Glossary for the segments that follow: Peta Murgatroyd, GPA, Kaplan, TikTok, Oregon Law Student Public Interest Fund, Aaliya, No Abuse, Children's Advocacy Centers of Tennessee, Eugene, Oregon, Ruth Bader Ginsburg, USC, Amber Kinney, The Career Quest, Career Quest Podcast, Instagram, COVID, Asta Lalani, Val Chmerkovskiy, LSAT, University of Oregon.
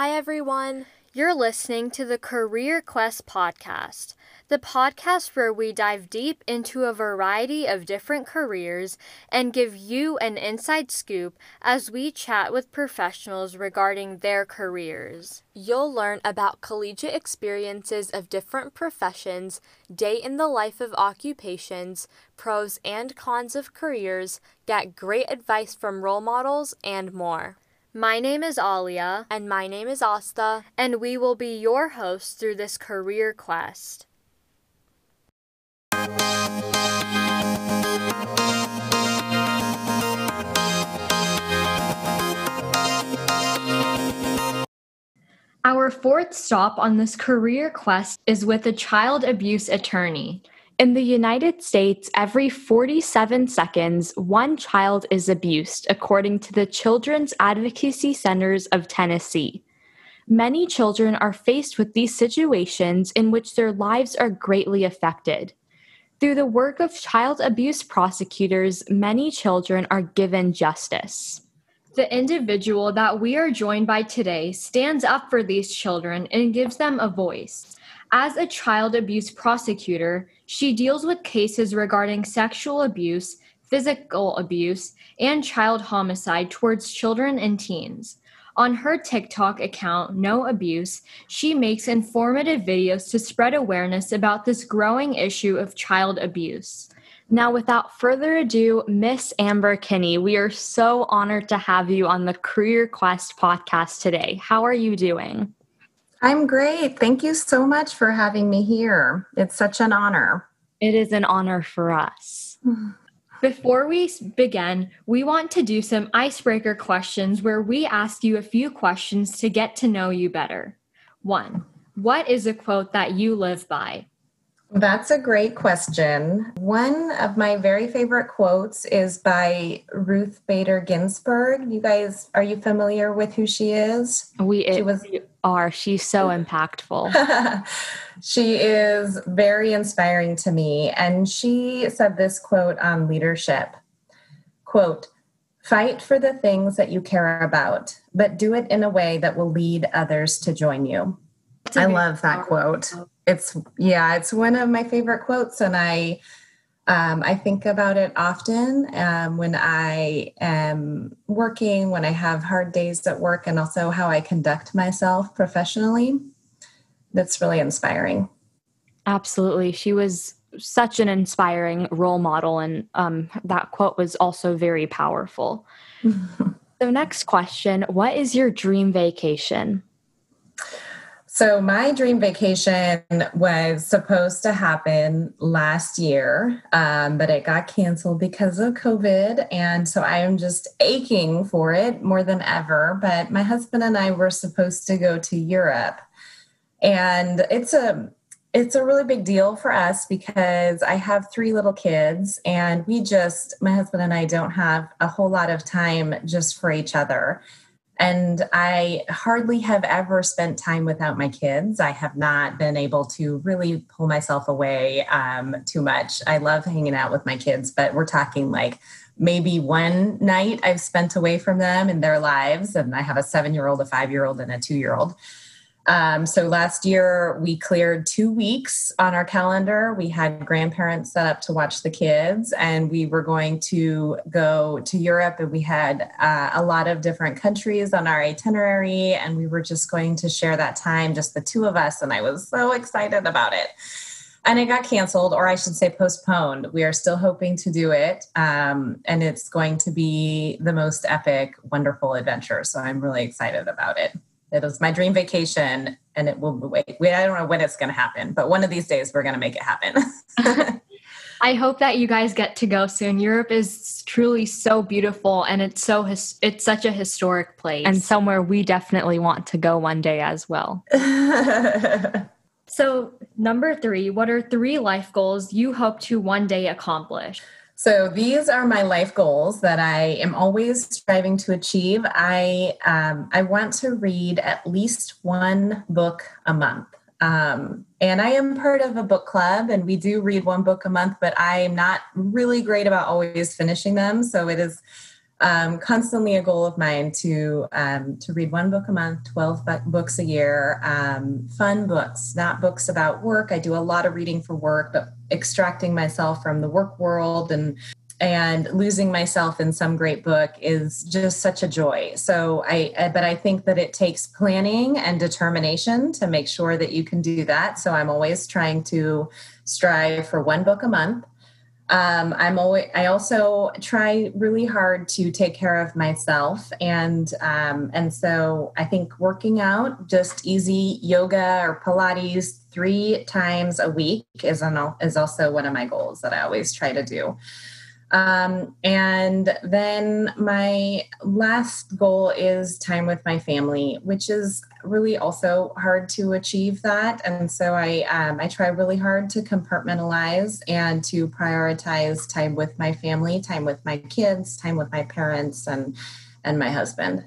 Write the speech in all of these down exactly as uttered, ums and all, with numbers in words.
Hi, everyone. You're listening to the Career Quest Podcast, the podcast where we dive deep into a variety of different careers and give you an inside scoop as we chat with professionals regarding their careers. You'll learn about collegiate experiences of different professions, day in the life of occupations, pros and cons of careers, get great advice from role models, and more. My name is Alia. And my name is Asta. And we will be your hosts through this career quest. Our fourth stop on this career quest is with a child abuse attorney. In the United States, every forty-seven seconds, one child is abused, according to the Children's Advocacy Centers of Tennessee. Many children are faced with these situations in which their lives are greatly affected. Through the work of child abuse prosecutors, many children are given justice. The individual that we are joined by today stands up for these children and gives them a voice. As a child abuse prosecutor, she deals with cases regarding sexual abuse, physical abuse, and child homicide towards children and teens. On her TikTok account, No Abuse, she makes informative videos to spread awareness about this growing issue of child abuse. Now, without further ado, Miss Amber Kinney, we are so honored to have you on the Career Quest podcast today. How are you doing? I'm great. Thank you so much for having me here. It's such an honor. It is an honor for us. Before we begin, we want to do some icebreaker questions where we ask you a few questions to get to know you better. One, what is a quote that you live by? That's a great question. One of my very favorite quotes is by Ruth Bader Ginsburg. You guys, are you familiar with who she is? We it, she was are. She's so impactful. She is very inspiring to me. And she said this quote on leadership. Quote, "Fight for the things that you care about, but do it in a way that will lead others to join you." I love that quote. It's, yeah, it's one of my favorite quotes. And I, um, I think about it often um, when I am working, when I have hard days at work, and also how I conduct myself professionally. That's really inspiring. Absolutely. She was such an inspiring role model. And um, that quote was also very powerful. So next question, what is your dream vacation? So my dream vacation was supposed to happen last year, um, but it got canceled because of COVID. And so I am just aching for it more than ever. But my husband and I were supposed to go to Europe. And it's a it's a really big deal for us because I have three little kids and we just, my husband and I don't have a whole lot of time just for each other. And I hardly have ever spent time without my kids. I have not been able to really pull myself away um, too much. I love hanging out with my kids, but we're talking like maybe one night I've spent away from them in their lives. And I have a seven-year-old, a five-year-old, and a two-year-old. Um, so last year we cleared two weeks on our calendar. We had grandparents set up to watch the kids and we were going to go to Europe, and we had uh, a lot of different countries on our itinerary, and we were just going to share that time, just the two of us. And I was so excited about it, and it got canceled, or I should say postponed. We are still hoping to do it. Um, and it's going to be the most epic, wonderful adventure. So I'm really excited about it. It was my dream vacation, and it will wait. I don't know when it's going to happen, but one of these days we're going to make it happen. I hope that you guys get to go soon. Europe is truly so beautiful, and it's so his, it's such a historic place. And somewhere we definitely want to go one day as well. So number three, what are three life goals you hope to one day accomplish? So these are my life goals that I am always striving to achieve. I um, I want to read at least one book a month. Um, and I am part of a book club, and we do read one book a month, but I am not really great about always finishing them. So it is um, constantly a goal of mine to um, to read one book a month, twelve bu- books a year, um, fun books, not books about work. I do a lot of reading for work, but extracting myself from the work world and and losing myself in some great book is just such a joy. So I, but I think that it takes planning and determination to make sure that you can do that. So I'm always trying to strive for one book a month. Um, I'm always, I also try really hard to take care of myself. And, um, and so I think working out, just easy yoga or Pilates three times a week is an, is also one of my goals that I always try to do. Um, and then my last goal is time with my family, which is really also hard to achieve that. And so I, um, I try really hard to compartmentalize and to prioritize time with my family, time with my kids, time with my parents and, and my husband.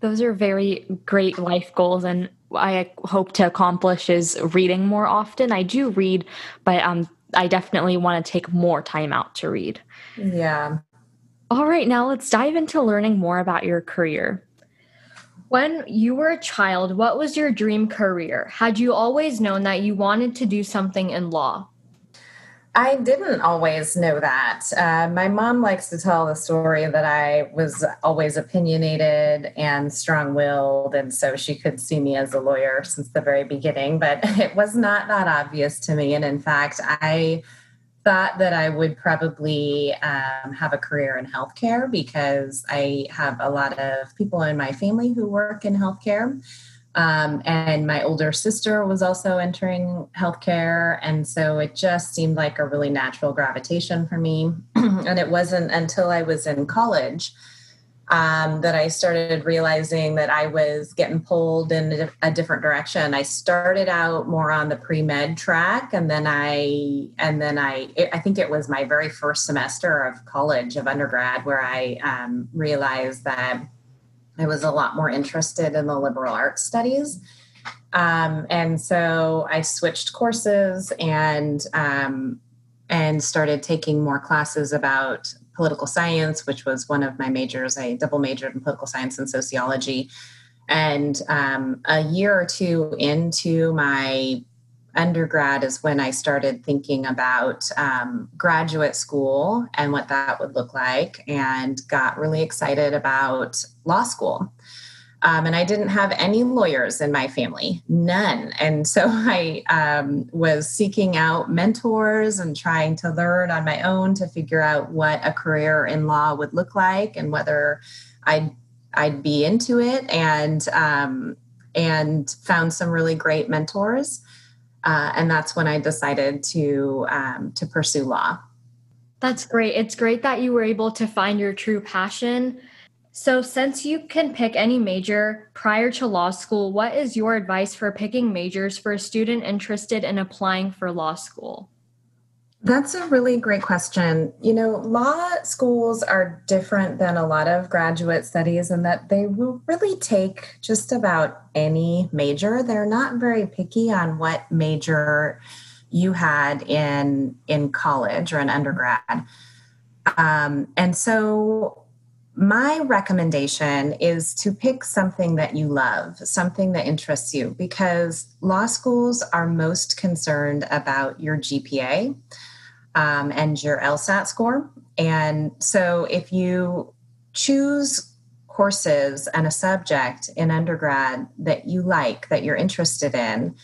Those are very great life goals. And I hope to accomplish is reading more often. I do read, but, um, I definitely want to take more time out to read. Yeah. All right, now let's dive into learning more about your career. When you were a child, what was your dream career? Had you always known that you wanted to do something in law? I didn't always know that. Uh, my mom likes to tell the story that I was always opinionated and strong-willed, and so she could see me as a lawyer since the very beginning, but it was not that obvious to me. And in fact, I thought that I would probably um, have a career in healthcare because I have a lot of people in my family who work in healthcare. Um, and my older sister was also entering healthcare. And so it just seemed like a really natural gravitation for me. And it wasn't until I was in college um, that I started realizing that I was getting pulled in a different direction. I started out more on the pre-med track. And then I, and then I, it, I think it was my very first semester of college, of undergrad, where I um, realized that I was a lot more interested in the liberal arts studies. Um, and so I switched courses and um, and started taking more classes about political science, which was one of my majors. I double majored in political science and sociology. And um, a year or two into my undergrad is when I started thinking about um, graduate school and what that would look like, and got really excited about law school. Um, and I didn't have any lawyers in my family, none. And so I um, was seeking out mentors and trying to learn on my own to figure out what a career in law would look like and whether I'd, I'd be into it, and, um, and found some really great mentors. Uh, and that's when I decided to um, to pursue law. That's great. It's great that you were able to find your true passion. So since you can pick any major prior to law school, what is your advice for picking majors for a student interested in applying for law school? That's a really great question. You know, law schools are different than a lot of graduate studies in that they will really take just about any major. They're not very picky on what major you had in in college or in undergrad. Um, and so my recommendation is to pick something that you love, something that interests you, because law schools are most concerned about your G P A. Um, and your LSAT score. And so if you choose courses and a subject in undergrad that you like, that you're interested in,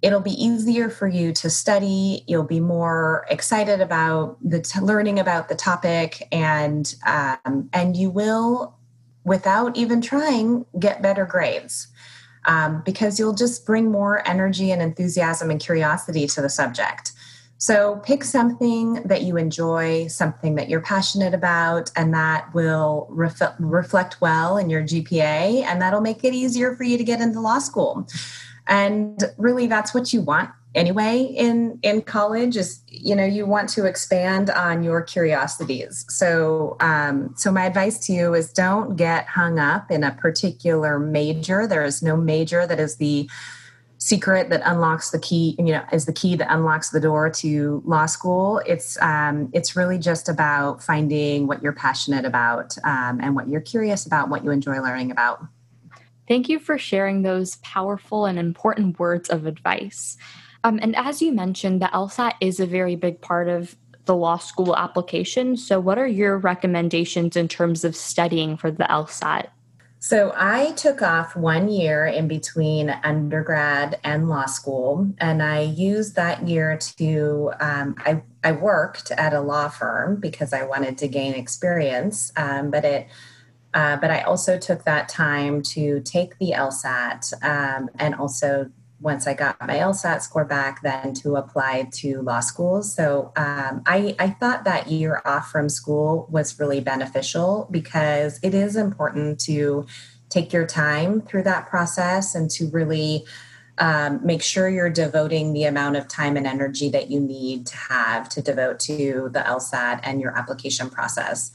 it'll be easier for you to study. You'll be more excited about the t- learning about the topic, and um, and you will, without even trying, get better grades. Um, because you'll just bring more energy and enthusiasm and curiosity to the subject. So pick something that you enjoy, something that you're passionate about, and that will ref- reflect well in your G P A, and that'll make it easier for you to get into law school. And really, that's what you want anyway in, in college is, you know, you want to expand on your curiosities. So, um, so my advice to you is don't get hung up in a particular major. There is no major that is the secret that unlocks the key, you know, is the key that unlocks the door to law school. It's um, it's really just about finding what you're passionate about um, and what you're curious about, what you enjoy learning about. Thank you for sharing those powerful and important words of advice. Um, and as you mentioned, the LSAT is a very big part of the law school application. So what are your recommendations in terms of studying for the LSAT? So I took off one year in between undergrad and law school, and I used that year to, um, I, I worked at a law firm because I wanted to gain experience, um, but it uh, but I also took that time to take the LSAT, um, and also once I got my LSAT score back, then to apply to law schools. So um, I, I thought that year off from school was really beneficial because it is important to take your time through that process and to really um, make sure you're devoting the amount of time and energy that you need to have to devote to the LSAT and your application process.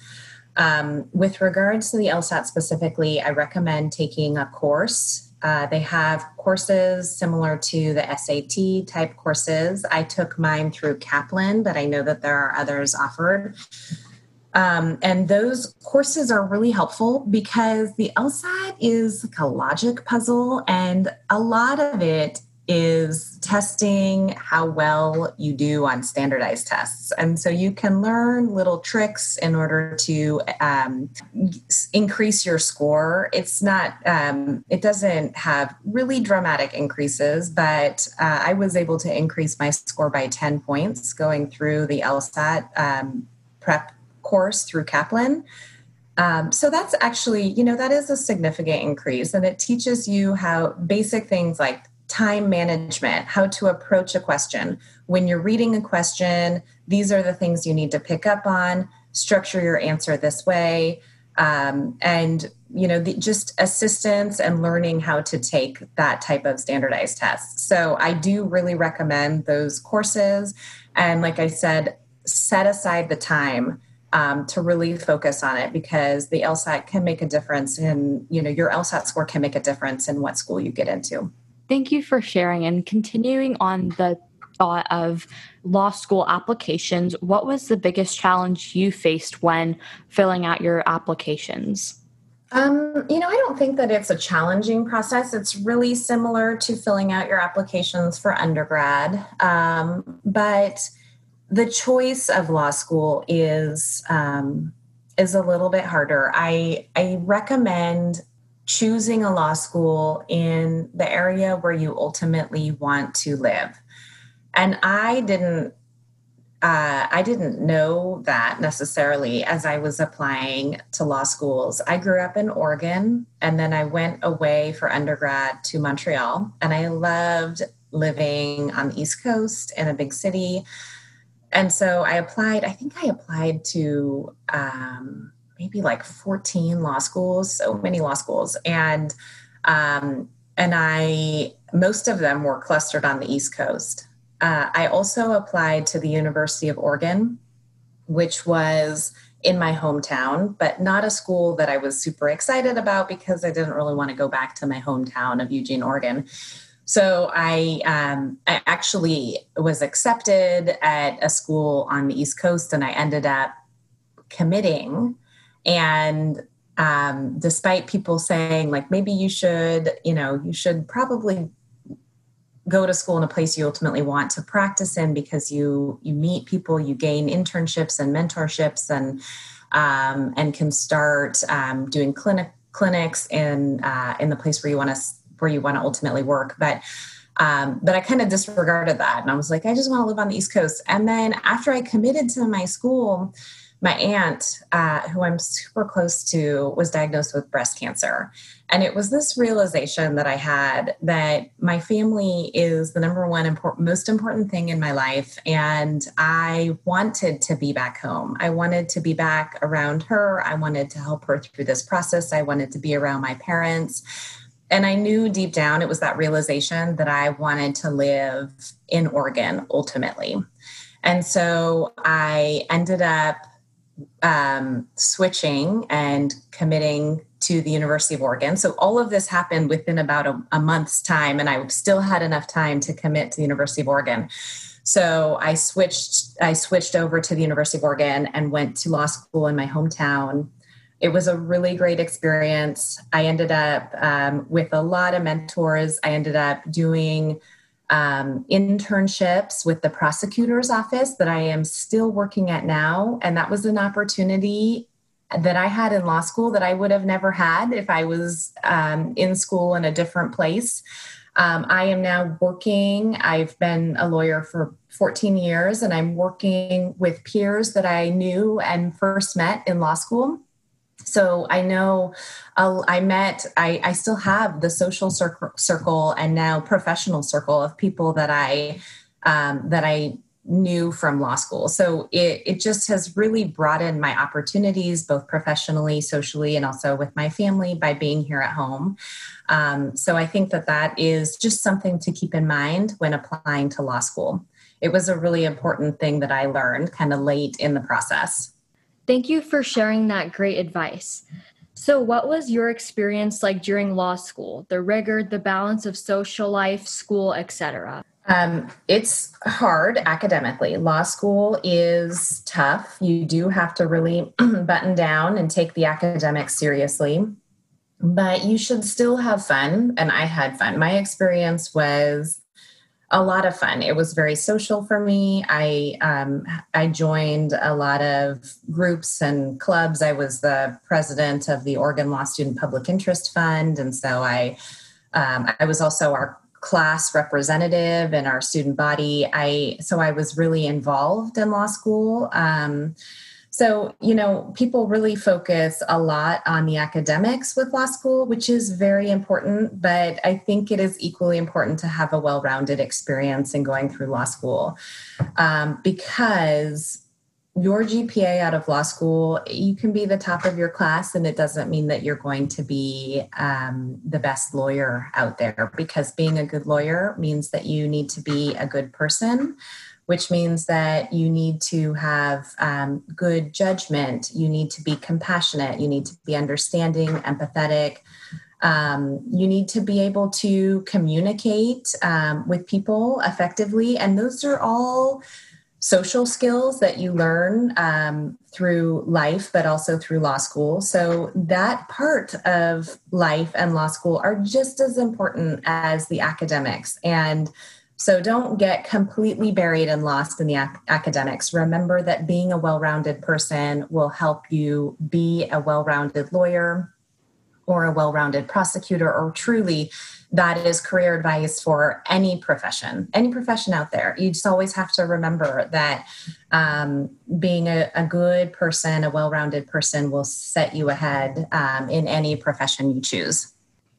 Um, with regards to the LSAT specifically, I recommend taking a course. Uh, they have courses similar to the S A T type courses. I took mine through Kaplan, but I know that there are others offered. Um, and those courses are really helpful because the LSAT is like a logic puzzle, and a lot of it is testing how well you do on standardized tests. And so you can learn little tricks in order to um, increase your score. It's not, um, it doesn't have really dramatic increases, but uh, I was able to increase my score by ten points going through the LSAT um, prep course through Kaplan. Um, so that's actually, you know, that is a significant increase, and it teaches you how basic things like time management, how to approach a question. When you're reading a question, these are the things you need to pick up on, structure your answer this way, um, and you know, the, just assistance and learning how to take that type of standardized tests. So I do really recommend those courses. And like I said, set aside the time Um, to really focus on it, because the LSAT can make a difference in, you know, your LSAT score can make a difference in what school you get into. Thank you for sharing. And continuing on the thought of law school applications, what was the biggest challenge you faced when filling out your applications? Um, you know, I don't think that it's a challenging process. It's really similar to filling out your applications for undergrad. Um, but the choice of law school is um, is a little bit harder. I I recommend choosing a law school in the area where you ultimately want to live. And I didn't uh, I didn't know that necessarily as I was applying to law schools. I grew up in Oregon, and then I went away for undergrad to Montreal, and I loved living on the East Coast in a big city. And so I applied, I think I applied to um, maybe like fourteen law schools, so many law schools. And um, and I, most of them were clustered on the East Coast. Uh, I also applied to the University of Oregon, which was in my hometown, but not a school that I was super excited about because I didn't really want to go back to my hometown of Eugene, Oregon. So I, um, I actually was accepted at a school on the East Coast, and I ended up committing. And um, despite people saying, like, maybe you should, you know, you should probably go to school in a place you ultimately want to practice in, because you you meet people, you gain internships and mentorships, and um, and can start um, doing clinic clinics in uh, in the place where you want to. where you want to ultimately work. But um, but I kind of disregarded that. And I was like, I just want to live on the East Coast. And then after I committed to my school, my aunt, uh, who I'm super close to, was diagnosed with breast cancer. And it was this realization that I had that my family is the number one important, most important thing in my life. And I wanted to be back home. I wanted to be back around her. I wanted to help her through this process. I wanted to be around my parents. And I knew deep down, it was that realization that I wanted to live in Oregon ultimately. And so I ended up um, switching and committing to the University of Oregon. So all of this happened within about a, a month's time, and I still had enough time to commit to the University of Oregon. So I switched, I switched over to the University of Oregon and went to law school in my hometown. It was a really great experience. I ended up um, with a lot of mentors. I ended up doing um, internships with the prosecutor's office that I am still working at now. And that was an opportunity that I had in law school that I would have never had if I was um, in school in a different place. Um, I am now working. I've been a lawyer for fourteen years, and I'm working with peers that I knew and first met in law school. So I know uh, I met, I, I still have the social circle, circle and now professional circle of people that I um, that I knew from law school. So it, it just has really broadened my opportunities, both professionally, socially, and also with my family by being here at home. Um, so I think that that is just something to keep in mind when applying to law school. It was a really important thing that I learned kind of late in the process. Thank you for sharing that great advice. So what was your experience like during law school? The rigor, the balance of social life, school, et cetera? Um, it's hard academically. Law school is tough. You do have to really button down and take the academics seriously, but you should still have fun. And I had fun. My experience was a lot of fun. It was very social for me. I um, I joined a lot of groups and clubs. I was the president of the Oregon Law Student Public Interest Fund. And so I um, I was also our class representative in our student body. I so I was really involved in law school. Um, so, you know, people really focus a lot on the academics with law school, which is very important, but I think it is equally important to have a well-rounded experience in going through law school um, because your G P A out of law school, you can be the top of your class, and it doesn't mean that you're going to be um, the best lawyer out there, because being a good lawyer means that you need to be a good person, which means that you need to have um, good judgment. You need to be compassionate. You need to be understanding, empathetic. Um, you need to be able to communicate um, with people effectively. And those are all social skills that you learn um, through life, but also through law school. So that part of life and law school are just as important as the academics. And so don't get completely buried and lost in the ac- academics. Remember that being a well-rounded person will help you be a well-rounded lawyer or a well-rounded prosecutor, or truly, that is career advice for any profession, any profession out there. You just always have to remember that um, being a, a good person, a well-rounded person will set you ahead um, in any profession you choose.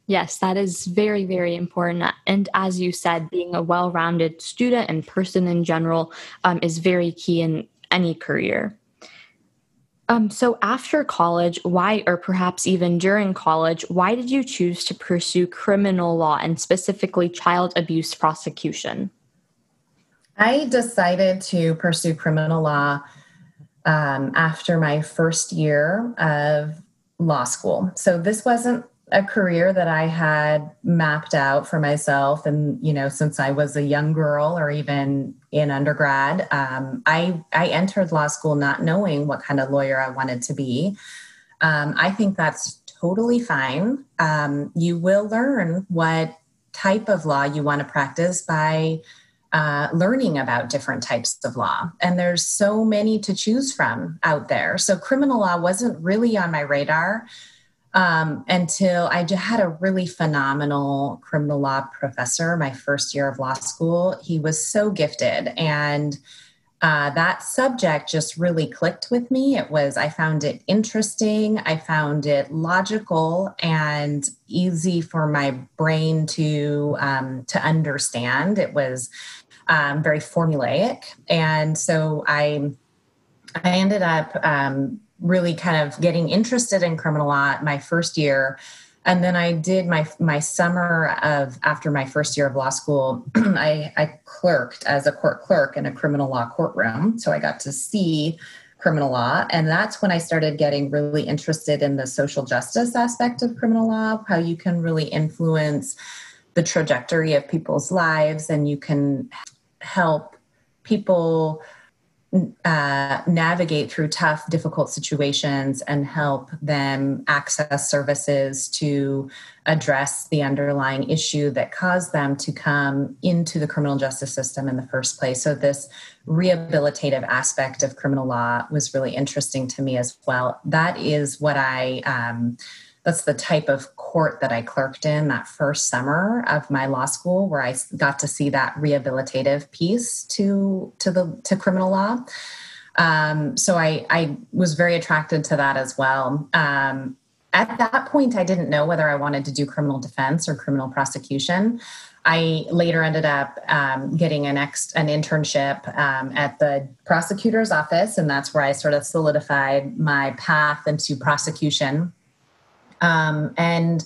Yes, that is very, very important. And as you said, being a well-rounded student and person in general um, is very key in any career. Um, so after college, why, or perhaps even during college, why did you choose to pursue criminal law and specifically child abuse prosecution? I decided to pursue criminal law um, after my first year of law school. So this wasn't a career that I had mapped out for myself. And, you know, since I was a young girl or even in undergrad, um, I, I entered law school not knowing what kind of lawyer I wanted to be. Um, I think that's totally fine. Um, you will learn what type of law you want to practice by Uh, learning about different types of law. And there's so many to choose from out there. So criminal law wasn't really on my radar um, until I had a really phenomenal criminal law professor my first year of law school. He was so gifted. And uh, that subject just really clicked with me. It was, I found it interesting. I found it logical and easy for my brain to, um, to understand. It was, um, very formulaic. And so I, I ended up, um, really kind of getting interested in criminal law my first year. And then I did my my summer of, after my first year of law school, I, I clerked as a court clerk in a criminal law courtroom. So I got to see criminal law. And that's when I started getting really interested in the social justice aspect of criminal law, how you can really influence the trajectory of people's lives, and you can help people uh, navigate through tough, difficult situations and help them access services to address the underlying issue that caused them to come into the criminal justice system in the first place. So this rehabilitative aspect of criminal law was really interesting to me as well. That is what I, um, that's the type of court that I clerked in that first summer of my law school, where I got to see that rehabilitative piece to to the to criminal law. Um, so I, I was very attracted to that as well. Um, at that point, I didn't know whether I wanted to do criminal defense or criminal prosecution. I later ended up um, getting an ex- an internship um, at the prosecutor's office, and that's where I sort of solidified my path into prosecution. Um, and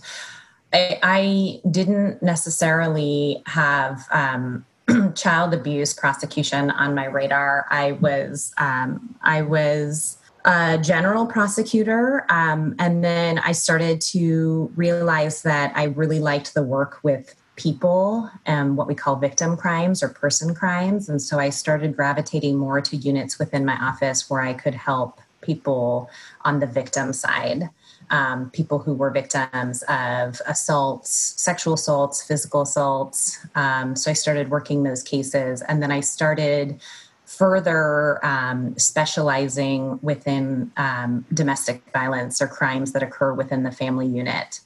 I, I didn't necessarily have um, child abuse prosecution on my radar. I was um, I was a general prosecutor, um, and then I started to realize that I really liked the work with people and what we call victim crimes or person crimes, and so I started gravitating more to units within my office where I could help people on the victim side. Um, people who were victims of assaults, sexual assaults, physical assaults. Um, so I started working those cases. And then I started further um, specializing within um, domestic violence or crimes that occur within the family unit.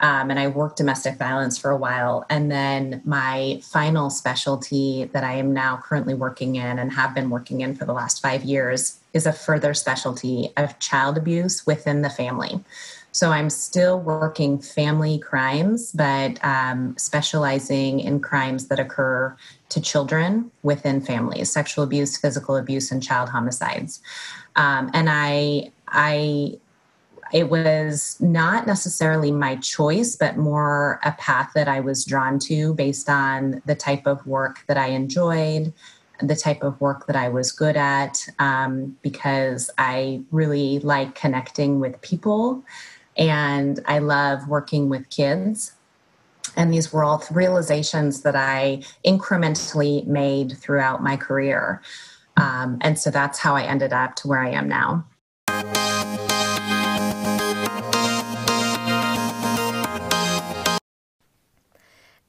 Um, and I worked domestic violence for a while. And then my final specialty that I am now currently working in and have been working in for the last five years is a further specialty of child abuse within the family. So I'm still working family crimes, but um, specializing in crimes that occur to children within families, sexual abuse, physical abuse, and child homicides. Um, and I, I, it was not necessarily my choice, but more a path that I was drawn to based on the type of work that I enjoyed, the type of work that I was good at, um, because I really like connecting with people and I love working with kids. And these were all realizations that I incrementally made throughout my career. Um, and so that's how I ended up to where I am now.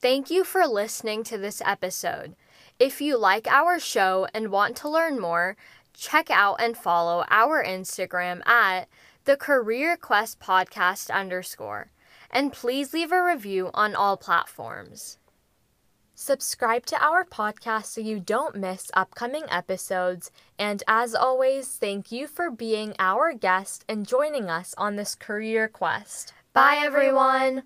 Thank you for listening to this episode. If you like our show and want to learn more, check out and follow our Instagram at the Career Quest Podcast underscore, and please leave a review on all platforms. Subscribe to our podcast so you don't miss upcoming episodes, and as always, thank you for being our guest and joining us on this career quest. Bye, everyone!